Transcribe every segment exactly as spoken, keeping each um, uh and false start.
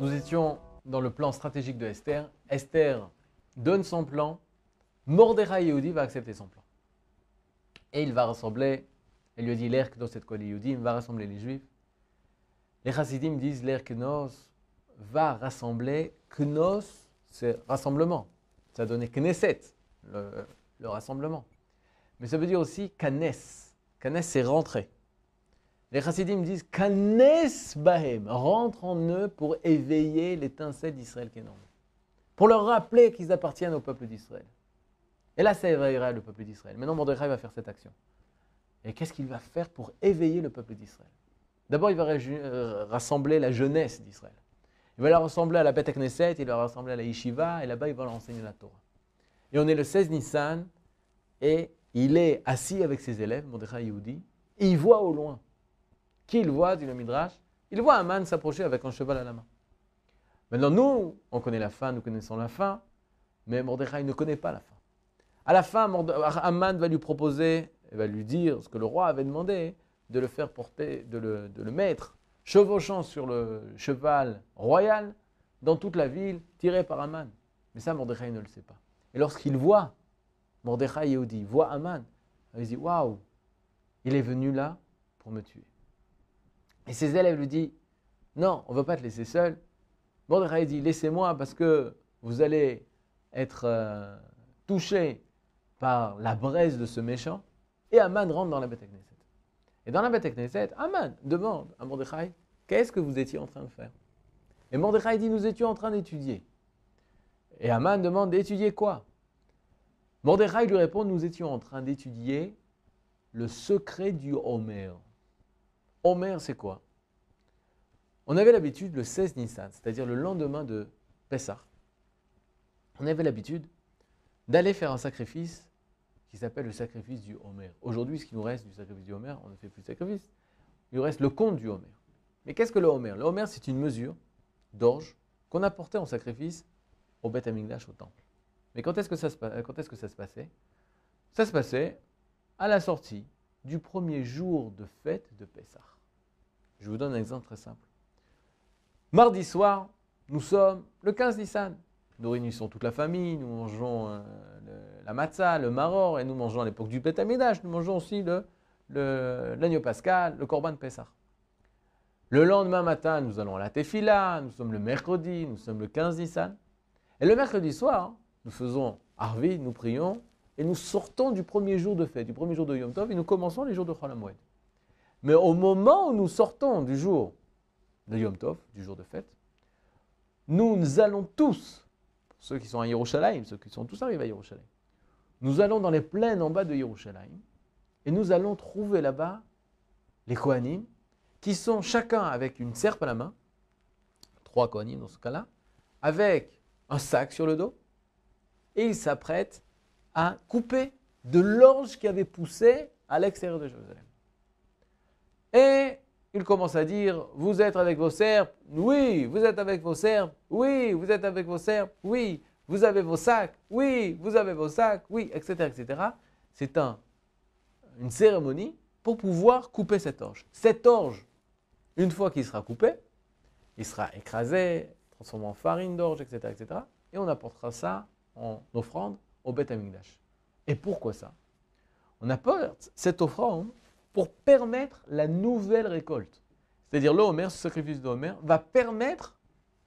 Nous étions dans le plan stratégique de Esther. Esther donne son plan. Mordechai Yehudi va accepter son plan. Et il va rassembler, il lui dit l'Er Knos et Kol Yehudim, va rassembler les Juifs. Les Hassidim disent l'Er Knos va rassembler. Knos, c'est rassemblement. Ça donnait Knesset, le, le rassemblement. Mais ça veut dire aussi Kanes. Kanes, c'est rentrer. Les Hassidim disent Kanes Bahem, rentre en eux pour éveiller l'étincelle d'Israël qui est en eux. Pour leur rappeler qu'ils appartiennent au peuple d'Israël. Et là, ça éveillera le peuple d'Israël. Maintenant, Mordechai va faire cette action. Et qu'est-ce qu'il va faire pour éveiller le peuple d'Israël? D'abord, il va rassembler la jeunesse d'Israël. Il va la rassembler à la Beth HaKnesset, il va la rassembler à la yeshiva, et là-bas, il va leur enseigner la Torah. Et on est le seize Nissan, et il est assis avec ses élèves, Mordechai Yehudi, et il voit au loin. Qui il voit, dit le Midrash? Il voit Haman s'approcher avec un cheval à la main. Maintenant, nous, on connaît la fin, nous connaissons la fin, mais Mordechai ne connaît pas la fin. À la fin, Haman va lui proposer, et va lui dire ce que le roi avait demandé, de le faire porter, de le, de le mettre, chevauchant sur le cheval royal, dans toute la ville, tiré par Haman. Mais ça, Mordechai ne le sait pas. Et lorsqu'il voit, Mordechai Yehudi voit Haman, il dit, waouh, il est venu là pour me tuer. Et ses élèves lui disent, non, on ne va pas te laisser seul. Mordechai dit, laissez-moi parce que vous allez être euh, touché par la braise de ce méchant. Et Haman rentre dans la Beth HaKnesset. Et dans la Beth HaKnesset, Haman demande à Mordechai, qu'est-ce que vous étiez en train de faire? Et Mordechai dit, nous étions en train d'étudier. Et Haman demande, d'étudier quoi? Mordechai lui répond, nous étions en train d'étudier le secret du Omer. Omer, c'est quoi? On avait l'habitude, le seize Nissan, c'est-à-dire le lendemain de Pessah, on avait l'habitude d'aller faire un sacrifice qui s'appelle le sacrifice du Homer. Aujourd'hui, ce qui nous reste du sacrifice du Homer, on ne fait plus de sacrifice, il nous reste le compte du Homer. Mais qu'est-ce que le Homer? Le Homer, c'est une mesure d'orge qu'on apportait en sacrifice au Beth HaMikdash, au temple. Mais quand est-ce que ça se, quand est-ce que ça se passait? Ça se passait à la sortie du premier jour de fête de Pessah. Je vous donne un exemple très simple. Mardi soir, nous sommes le quinze Nissan. Nous réunissons toute la famille, nous mangeons euh, le, la matzah, le maror, et nous mangeons à l'époque du Beth HaMikdash, nous mangeons aussi le, le, l'agneau pascal, le korban Pessah. Le lendemain matin, nous allons à la tefila, nous sommes le mercredi, nous sommes le quinze Nissan. Et le mercredi soir, nous faisons Arvid, nous prions, et nous sortons du premier jour de fête, du premier jour de Yom Tov, et nous commençons les jours de Chol HaMoed. Mais au moment où nous sortons du jour de Yom Tov, du jour de fête, nous, nous allons tous, ceux qui sont à Yerushalayim, ceux qui sont tous arrivés à Yerushalayim, nous allons dans les plaines en bas de Yerushalayim, et nous allons trouver là-bas les Kohanim, qui sont chacun avec une serpe à la main, trois Kohanim dans ce cas-là, avec un sac sur le dos, et ils s'apprêtent à couper de l'orge qui avait poussé à l'extérieur de Jérusalem. Et il commence à dire, vous êtes avec vos serpes, oui, vous êtes avec vos serpes, oui, vous êtes avec vos serpes, oui, vous avez vos sacs, oui, vous avez vos sacs, oui, et cetera, et cetera. C'est un, une cérémonie pour pouvoir couper cette orge. Cette orge, une fois qu'il sera coupé, il sera écrasé, transformé en farine d'orge, et cetera, et cetera. Et on apportera ça en offrande au Beth HaMikdash. Et pourquoi ça? On apporte cette offrande pour permettre la nouvelle récolte. C'est-à-dire le Homer, ce sacrifice de Homer, va permettre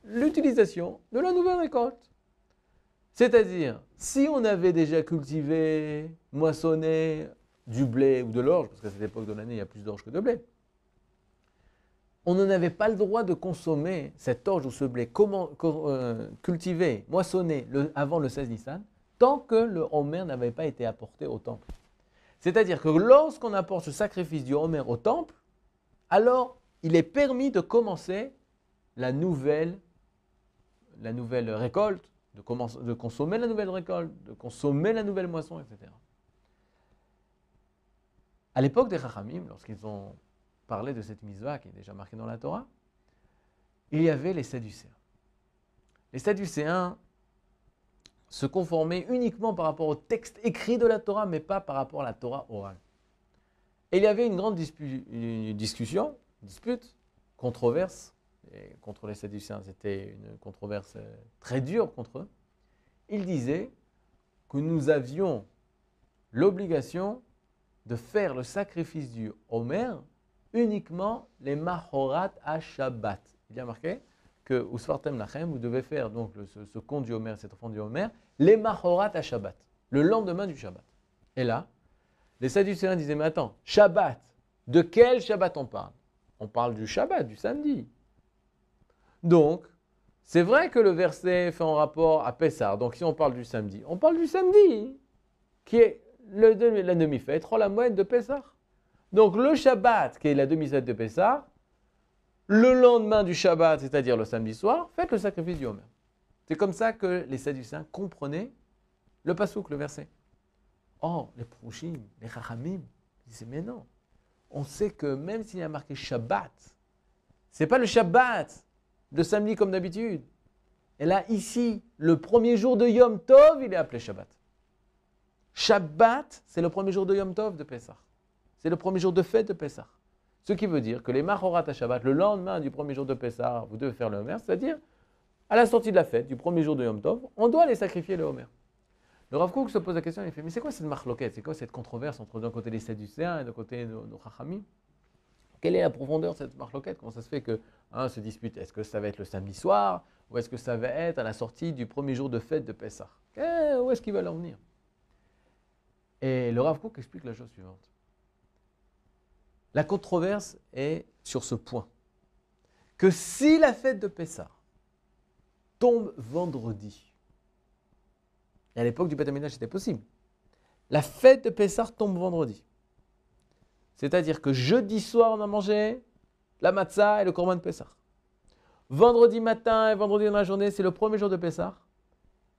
l'utilisation de la nouvelle récolte. C'est-à-dire, si on avait déjà cultivé, moissonné du blé ou de l'orge, parce qu'à cette époque de l'année, il y a plus d'orge que de blé, on n'avait pas le droit de consommer cette orge ou ce blé comment, euh, cultivé, moissonné le, avant le seize Nissan, tant que le Homer n'avait pas été apporté au temple. C'est-à-dire que lorsqu'on apporte ce sacrifice du Homer au temple, alors il est permis de commencer la nouvelle, la nouvelle récolte, de, commencer, de consommer la nouvelle récolte, de consommer la nouvelle moisson, et cetera. À l'époque des Chachamim, lorsqu'ils ont parlé de cette Mitsva qui est déjà marquée dans la Torah, il y avait les Sadducéens. Les Sadducéens se conformer uniquement par rapport au texte écrit de la Torah, mais pas par rapport à la Torah orale. Et il y avait une grande dispu- une discussion, dispute, controverse, et contre les Sadducéens, c'était une controverse très dure contre eux. Il disait que nous avions l'obligation de faire le sacrifice du Omer uniquement les Mahorat à Shabbat. Il y a marqué que vous devez faire donc le, ce, ce compte du Omer, cette offrande du Omer, les Mahorat à Shabbat, le lendemain du Shabbat. Et là, les Sadducéens disaient, mais attends, Shabbat, de quel Shabbat on parle? On parle du Shabbat, du samedi. Donc, c'est vrai que le verset fait en rapport à Pessah. Donc, si on parle du samedi, on parle du samedi, qui est le, la demi-fête, Chol HaMoed de Pessah. Donc, le Shabbat, qui est la demi-fête de Pessah, le lendemain du Shabbat, c'est-à-dire le samedi soir, faites le sacrifice du Homer. C'est comme ça que les Sadducéens comprenaient le pasouk, le verset. Or, les Perushim, les Chachamim, ils disaient, mais non, on sait que même s'il y a marqué Shabbat, c'est pas le Shabbat de samedi comme d'habitude. Et là, ici, le premier jour de Yom Tov, il est appelé Shabbat. Shabbat, c'est le premier jour de Yom Tov de Pessah. C'est le premier jour de fête de Pessah. Ce qui veut dire que les Mahorat à Shabbat, le lendemain du premier jour de Pessah, vous devez faire le Homer, c'est-à-dire, à la sortie de la fête, du premier jour de Yom Tov, on doit les sacrifier le Homer. Le Rav Kook se pose la question, il fait, mais c'est quoi cette Mahloquette? C'est quoi cette controverse entre d'un côté les Sadducéens et d'un côté nos Chachamim? Quelle est la profondeur de cette Mahloquette? Comment ça se fait que hein, se dispute? Est-ce que ça va être le samedi soir? Ou est-ce que ça va être à la sortie du premier jour de fête de Pessah? Et où est-ce qu'ils veulent en venir? Et le Rav Kook explique la chose suivante. La controverse est sur ce point. Que si la fête de Pessah tombe vendredi, et à l'époque du Beth HaMikdash, c'était possible. La fête de Pessah tombe vendredi. C'est-à-dire que jeudi soir, on a mangé la matzah et le korban de Pessah. Vendredi matin et vendredi dans la journée, c'est le premier jour de Pessah.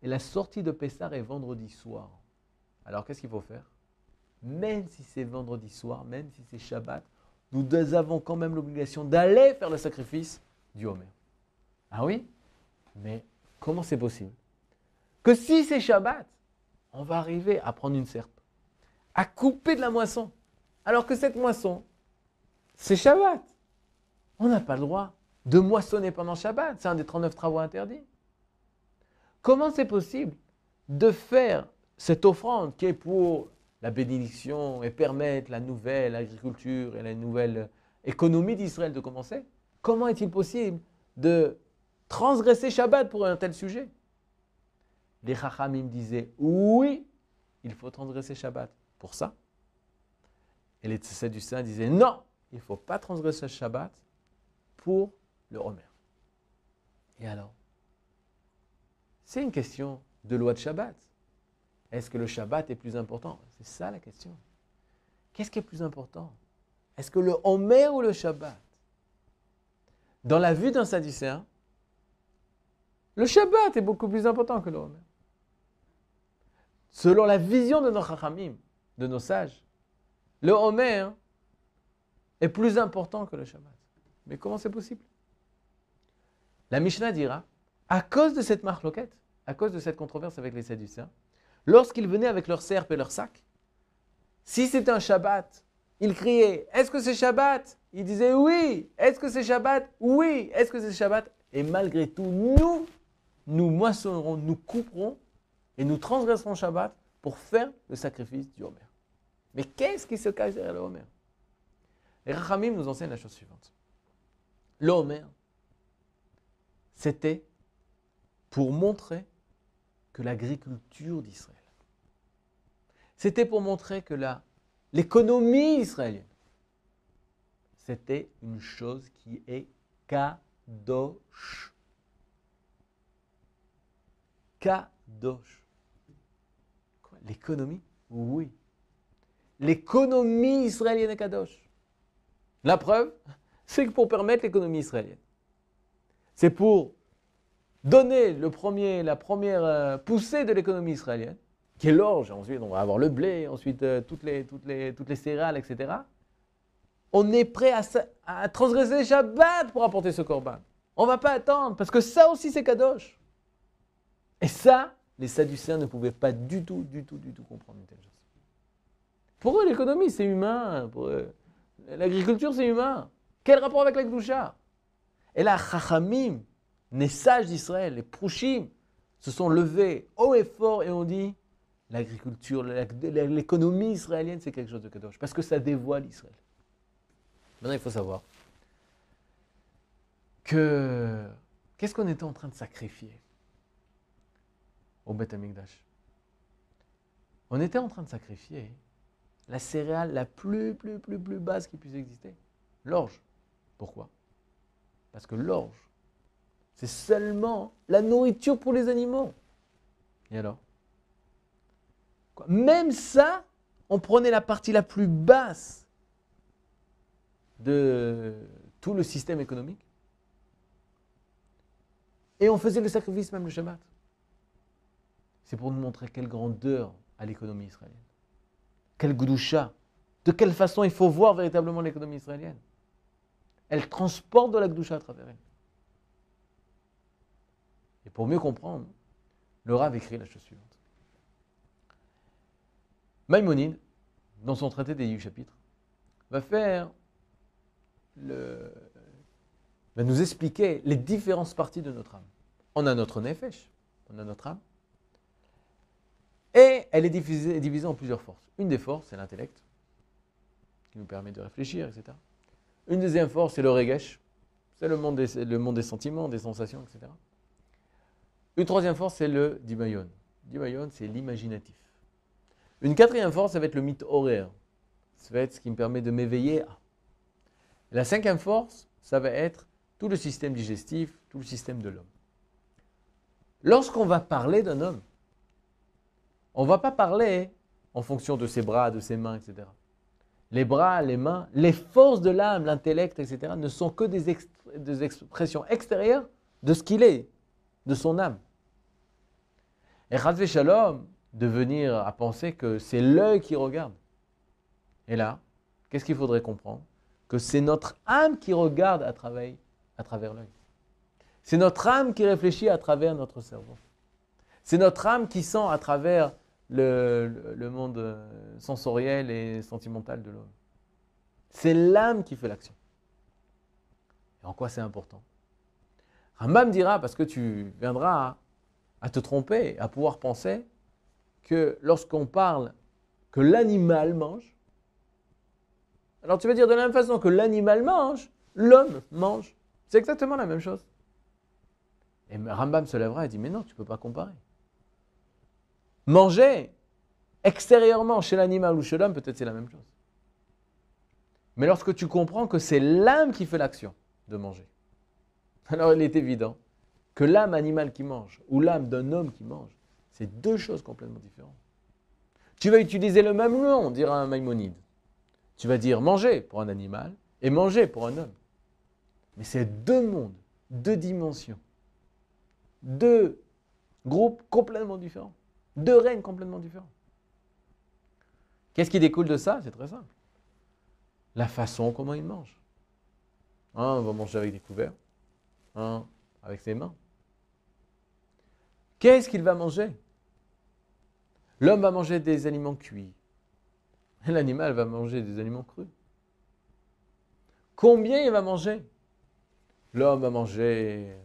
Et la sortie de Pessah est vendredi soir. Alors, qu'est-ce qu'il faut faire? Même si c'est vendredi soir, même si c'est Shabbat, nous avons quand même l'obligation d'aller faire le sacrifice du Homer. Ah oui? Mais comment c'est possible? Que si c'est Shabbat, on va arriver à prendre une serpe, à couper de la moisson. Alors que cette moisson, c'est Shabbat. On n'a pas le droit de moissonner pendant Shabbat. C'est un des trente-neuf travaux interdits. Comment c'est possible de faire cette offrande qui est pour la bénédiction et permettre la nouvelle agriculture et la nouvelle économie d'Israël de commencer? Comment est-il possible de transgresser Shabbat pour un tel sujet? Les Chachamim disaient, oui, il faut transgresser Shabbat pour ça. Et les Sadducéens disaient, non, il ne faut pas transgresser Shabbat pour le Homer. Et alors? C'est une question de loi de Shabbat. Est-ce que le Shabbat est plus important? C'est ça la question. Qu'est-ce qui est plus important? Est-ce que le Homer ou le Shabbat? Dans la vue d'un Sadducéen, le Shabbat est beaucoup plus important que le Homer. Selon la vision de nos Chachamim, de nos sages, le Homer est plus important que le Shabbat. Mais comment c'est possible? La Mishnah dira, à cause de cette Mahloquette, à cause de cette controverse avec les Sadducéens, lorsqu'ils venaient avec leur serpe et leur sac, si c'était un Shabbat, ils criaient, est-ce que c'est Shabbat? Ils disaient oui. Est-ce que c'est Shabbat? Oui. Est-ce que c'est Shabbat? Et malgré tout, nous, nous moissonnerons, nous couperons et nous transgresserons Shabbat pour faire le sacrifice du Homer. Mais qu'est-ce qui se cache derrière le Homer? Les Rachamim nous enseignent la chose suivante. Le Homer, c'était pour montrer que l'agriculture d'Israël, c'était pour montrer que la, l'économie israélienne, c'était une chose qui est Kadosh. Kadosh. Quoi? L'économie? Oui. L'économie israélienne est Kadosh. La preuve, c'est que pour permettre l'économie israélienne, c'est pour donner le premier, la première poussée de l'économie israélienne, qui est l'orge, ensuite on va avoir le blé, ensuite euh, toutes, les, toutes, les, toutes les céréales, et cetera. On est prêt à, à transgresser Shabbat pour apporter ce corban. On ne va pas attendre, parce que ça aussi c'est Kadosh. Et ça, les Sadducéens ne pouvaient pas du tout, du tout, du tout comprendre une telle chose. Pour eux, l'économie, c'est humain. Pour eux, l'agriculture, c'est humain. Quel rapport avec la Kedusha? Et là, Chachamim, les sages d'Israël, les Perushim, se sont levés haut et fort et ont dit l'agriculture, l'économie israélienne, c'est quelque chose de Kadosh, parce que ça dévoile Israël. Maintenant, il faut savoir que qu'est-ce qu'on était en train de sacrifier au Beth HaMikdash? On était en train de sacrifier la céréale la plus, plus, plus, plus basse qui puisse exister, l'orge. Pourquoi? Parce que l'orge, c'est seulement la nourriture pour les animaux. Et alors? Quoi? Même ça, on prenait la partie la plus basse de tout le système économique et on faisait le sacrifice même le Shabbat. C'est pour nous montrer quelle grandeur à l'économie israélienne. Quelle Kedusha. De quelle façon il faut voir véritablement l'économie israélienne. Elle transporte de la Kedusha à travers elle. Et pour mieux comprendre, le Rav écrit la chose suivante. Maïmonide, dans son traité des huit chapitres, va faire le... va nous expliquer les différentes parties de notre âme. On a notre nefesh, on a notre âme, et elle est divisée, divisée en plusieurs forces. Une des forces, c'est l'intellect, qui nous permet de réfléchir, et cetera. Une deuxième force, c'est le regesh, c'est le monde des, le monde des sentiments, des sensations, et cetera. Une troisième force, c'est le dimayon. Dimayon, c'est l'imaginatif. Une quatrième force, ça va être le mythe horaire. Ça va être ce qui me permet de m'éveiller. La cinquième force, ça va être tout le système digestif, tout le système de l'homme. Lorsqu'on va parler d'un homme, on ne va pas parler en fonction de ses bras, de ses mains, et cetera. Les bras, les mains, les forces de l'âme, l'intellect, et cetera ne sont que des, ex- des expressions extérieures de ce qu'il est, de son âme. Et Chaz Shalom, de venir à penser que c'est l'œil qui regarde. Et là, qu'est-ce qu'il faudrait comprendre? Que c'est notre âme qui regarde à travers, à travers l'œil. C'est notre âme qui réfléchit à travers notre cerveau. C'est notre âme qui sent à travers le, le, le monde sensoriel et sentimental de l'homme. C'est l'âme qui fait l'action. Et en quoi c'est important? Rambam dira, parce que tu viendras à, à te tromper, à pouvoir penser que lorsqu'on parle que l'animal mange, alors tu vas dire de la même façon que l'animal mange, l'homme mange. C'est exactement la même chose. Et Rambam se lèvera et dit, mais non, tu ne peux pas comparer. Manger extérieurement chez l'animal ou chez l'homme, peut-être c'est la même chose. Mais lorsque tu comprends que c'est l'âme qui fait l'action de manger, alors il est évident que l'âme animale qui mange ou l'âme d'un homme qui mange, c'est deux choses complètement différentes. Tu vas utiliser le même nom, dira un Maïmonide. Tu vas dire manger pour un animal et manger pour un homme. Mais c'est deux mondes, deux dimensions, deux groupes complètement différents, deux règnes complètement différents. Qu'est-ce qui découle de ça? C'est très simple. La façon comment ils mangent. Un va manger avec des couverts, un avec ses mains. Qu'est-ce qu'il va manger? L'homme va manger des aliments cuits. L'animal va manger des aliments crus. Combien il va manger? L'homme va manger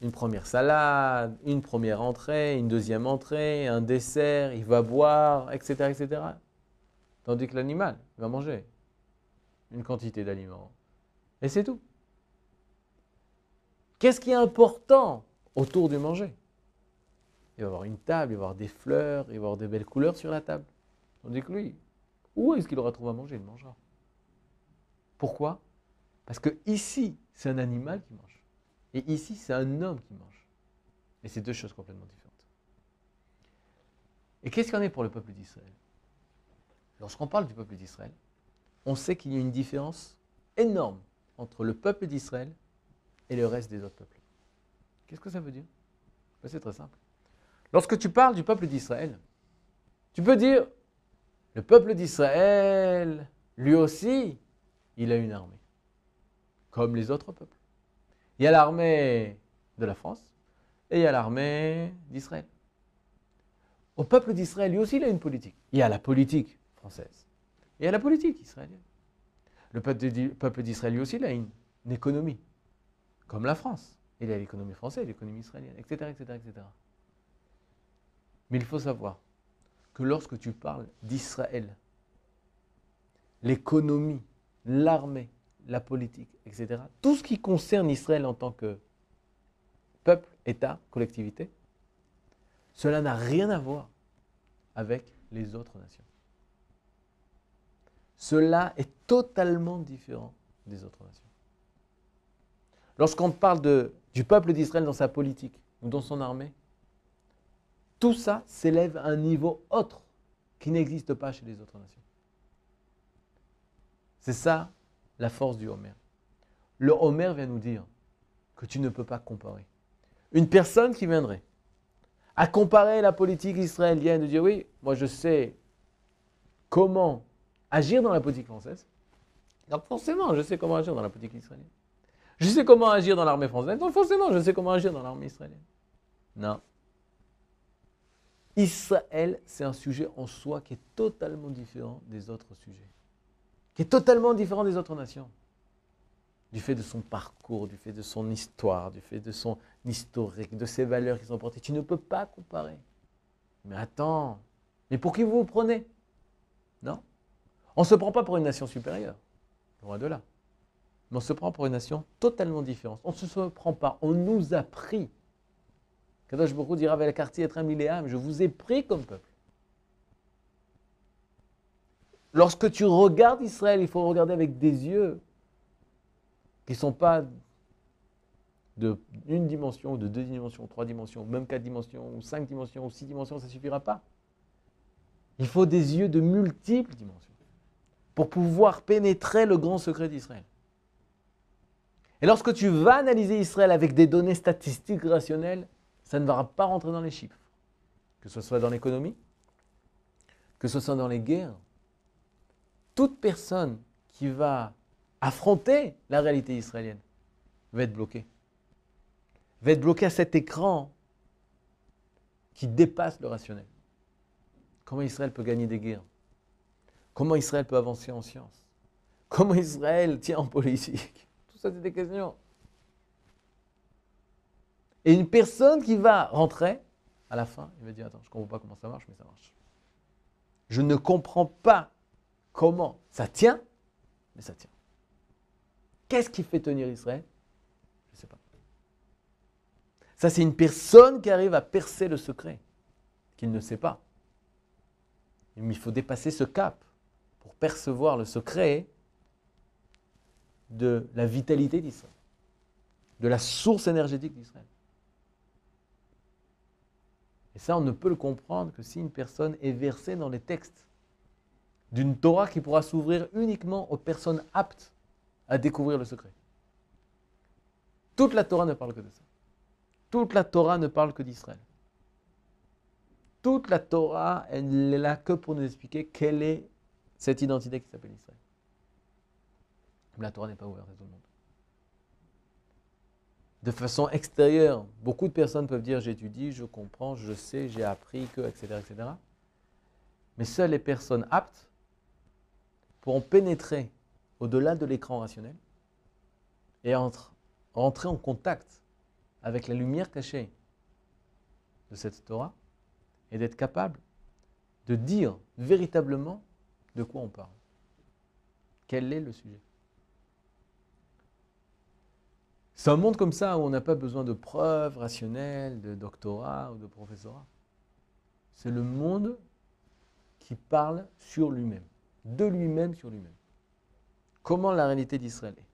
une première salade, une première entrée, une deuxième entrée, un dessert, il va boire, et cetera, et cetera. Tandis que l'animal va manger une quantité d'aliments. Et c'est tout. Qu'est-ce qui est important autour du manger? Il va y avoir une table, il va y avoir des fleurs, il va y avoir des belles couleurs sur la table. On dit que lui, où est-ce qu'il aura trouvé à manger? Il mangera. Pourquoi? Parce que ici, c'est un animal qui mange. Et ici, c'est un homme qui mange. Et c'est deux choses complètement différentes. Et qu'est-ce qu'il y en est pour le peuple d'Israël? Lorsqu'on parle du peuple d'Israël, on sait qu'il y a une différence énorme entre le peuple d'Israël et le reste des autres peuples. Qu'est-ce que ça veut dire? Ben, c'est très simple. Lorsque tu parles du peuple d'Israël, tu peux dire... Le peuple d'Israël, lui aussi, il a une armée, comme les autres peuples. Il y a l'armée de la France et il y a l'armée d'Israël. Au peuple d'Israël, lui aussi, il a une politique. Il y a la politique française et il y a la politique israélienne. Le peuple d'Israël, lui aussi, il a une, une économie. Comme la France. Il y a l'économie française, l'économie israélienne, et cetera, et cetera, et cetera. Mais il faut savoir que lorsque tu parles d'Israël, l'économie, l'armée, la politique, et cetera, tout ce qui concerne Israël en tant que peuple, État, collectivité, cela n'a rien à voir avec les autres nations. Cela est totalement différent des autres nations. Lorsqu'on parle de, du peuple d'Israël dans sa politique ou dans son armée, tout ça s'élève à un niveau autre qui n'existe pas chez les autres nations. C'est ça la force du Omer. Le Omer vient nous dire que tu ne peux pas comparer. Une personne qui viendrait à comparer la politique israélienne, de dire oui, moi je sais comment agir dans la politique française, donc forcément je sais comment agir dans la politique israélienne. Je sais comment agir dans l'armée française, donc forcément je sais comment agir dans l'armée israélienne. Non. Israël, c'est un sujet en soi qui est totalement différent des autres sujets, qui est totalement différent des autres nations, du fait de son parcours, du fait de son histoire, du fait de son historique, de ses valeurs qui sont portées. Tu ne peux pas comparer. Mais attends, mais pour qui vous vous prenez? Non. On ne se prend pas pour une nation supérieure, loin de là. Mais on se prend pour une nation totalement différente. On ne se prend pas, on nous a pris. Kadosh Baruch Hu dira avec le quartier être un milléam, je vous ai pris comme peuple. Lorsque tu regardes Israël, il faut regarder avec des yeux qui ne sont pas d'une dimension, ou de deux dimensions, ou trois dimensions, ou même quatre dimensions, ou cinq dimensions, ou six dimensions, ça ne suffira pas. Il faut des yeux de multiples dimensions pour pouvoir pénétrer le grand secret d'Israël. Et lorsque tu vas analyser Israël avec des données statistiques rationnelles, ça ne va pas rentrer dans les chiffres. Que ce soit dans l'économie, que ce soit dans les guerres. Toute personne qui va affronter la réalité israélienne va être bloquée. Va être bloquée à cet écran qui dépasse le rationnel. Comment Israël peut gagner des guerres? Comment Israël peut avancer en science? Comment Israël tient en politique? Tout ça, c'est des questions. Et une personne qui va rentrer, à la fin, il va dire « Attends, je ne comprends pas comment ça marche, mais ça marche. Je ne comprends pas comment ça tient, mais ça tient. Qu'est-ce qui fait tenir Israël? Je ne sais pas. » Ça, c'est une personne qui arrive à percer le secret, qu'il ne sait pas. Mais il faut dépasser ce cap pour percevoir le secret de la vitalité d'Israël, de la source énergétique d'Israël. Et ça, on ne peut le comprendre que si une personne est versée dans les textes d'une Torah qui pourra s'ouvrir uniquement aux personnes aptes à découvrir le secret. Toute la Torah ne parle que de ça. Toute la Torah ne parle que d'Israël. Toute la Torah, elle n'est là que pour nous expliquer quelle est cette identité qui s'appelle Israël. Mais la Torah n'est pas ouverte à tout le monde. De façon extérieure, beaucoup de personnes peuvent dire « j'étudie, je comprends, je sais, j'ai appris que, et cetera, et cetera » Mais seules les personnes aptes pourront pénétrer au-delà de l'écran rationnel et entre, entrer en contact avec la lumière cachée de cette Torah et d'être capable de dire véritablement de quoi on parle. Quel est le sujet? C'est un monde comme ça où on n'a pas besoin de preuves rationnelles, de doctorat ou de professorat. C'est le monde qui parle sur lui-même, de lui-même sur lui-même. Comment la réalité d'Israël est.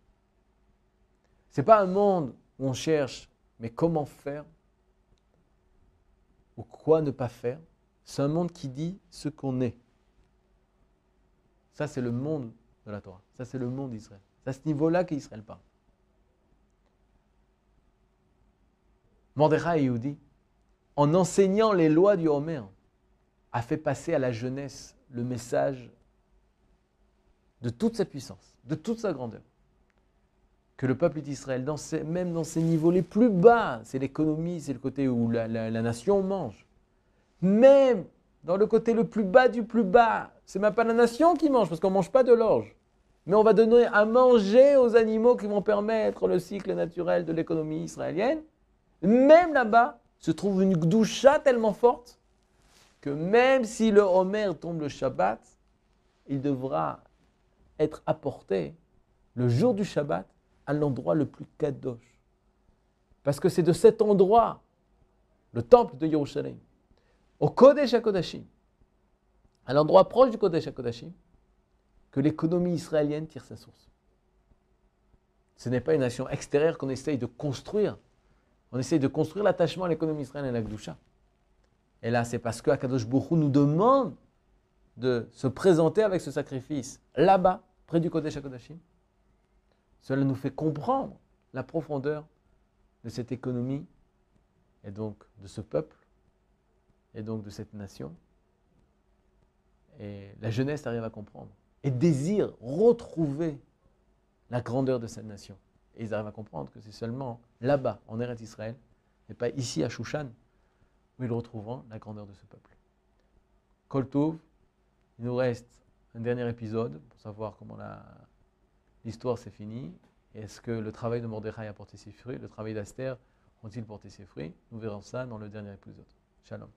Ce n'est pas un monde où on cherche, mais comment faire ou quoi ne pas faire. C'est un monde qui dit ce qu'on est. Ça, c'est le monde de la Torah. Ça, c'est le monde d'Israël. C'est à ce niveau-là qu'Israël parle. Mordechai et Yehudi, en enseignant les lois du Homer, a fait passer à la jeunesse le message de toute sa puissance, de toute sa grandeur. Que le peuple d'Israël, dans ses, même dans ses niveaux les plus bas, c'est l'économie, c'est le côté où la, la, la nation mange. Même dans le côté le plus bas du plus bas, c'est même pas la nation qui mange, parce qu'on ne mange pas de l'orge. mais on va donner à manger aux animaux qui vont permettre le cycle naturel de l'économie israélienne. Même là-bas se trouve une Kedusha tellement forte que même si le Omer tombe le Shabbat, il devra être apporté le jour du Shabbat à l'endroit le plus Kadosh. Parce que c'est de cet endroit, le temple de Yerushalayim, au Kodesh HaKodashim, à l'endroit proche du Kodesh HaKodashim, que l'économie israélienne tire sa source. Ce n'est pas une nation extérieure qu'on essaye de construire. On essaye de construire l'attachement à l'économie israélienne et à la Kedusha. Et là, c'est parce que Akadosh Baruch Hu nous demande de se présenter avec ce sacrifice là-bas, près du Kodesh HaKodashim. Cela nous fait comprendre la profondeur de cette économie, et donc de ce peuple, et donc de cette nation. Et la jeunesse arrive à comprendre, et désire retrouver la grandeur de cette nation. Et ils arrivent à comprendre que c'est seulement là-bas, en Eretz Israël, et pas ici à Shushan, où ils retrouveront la grandeur de ce peuple. Kol Tov, il nous reste un dernier épisode, pour savoir comment la... l'histoire s'est finie. Est-ce que le travail de Mordechai a porté ses fruits? Le travail d'Esther ont-ils porté ses fruits? Nous verrons ça dans le dernier épisode. Shalom.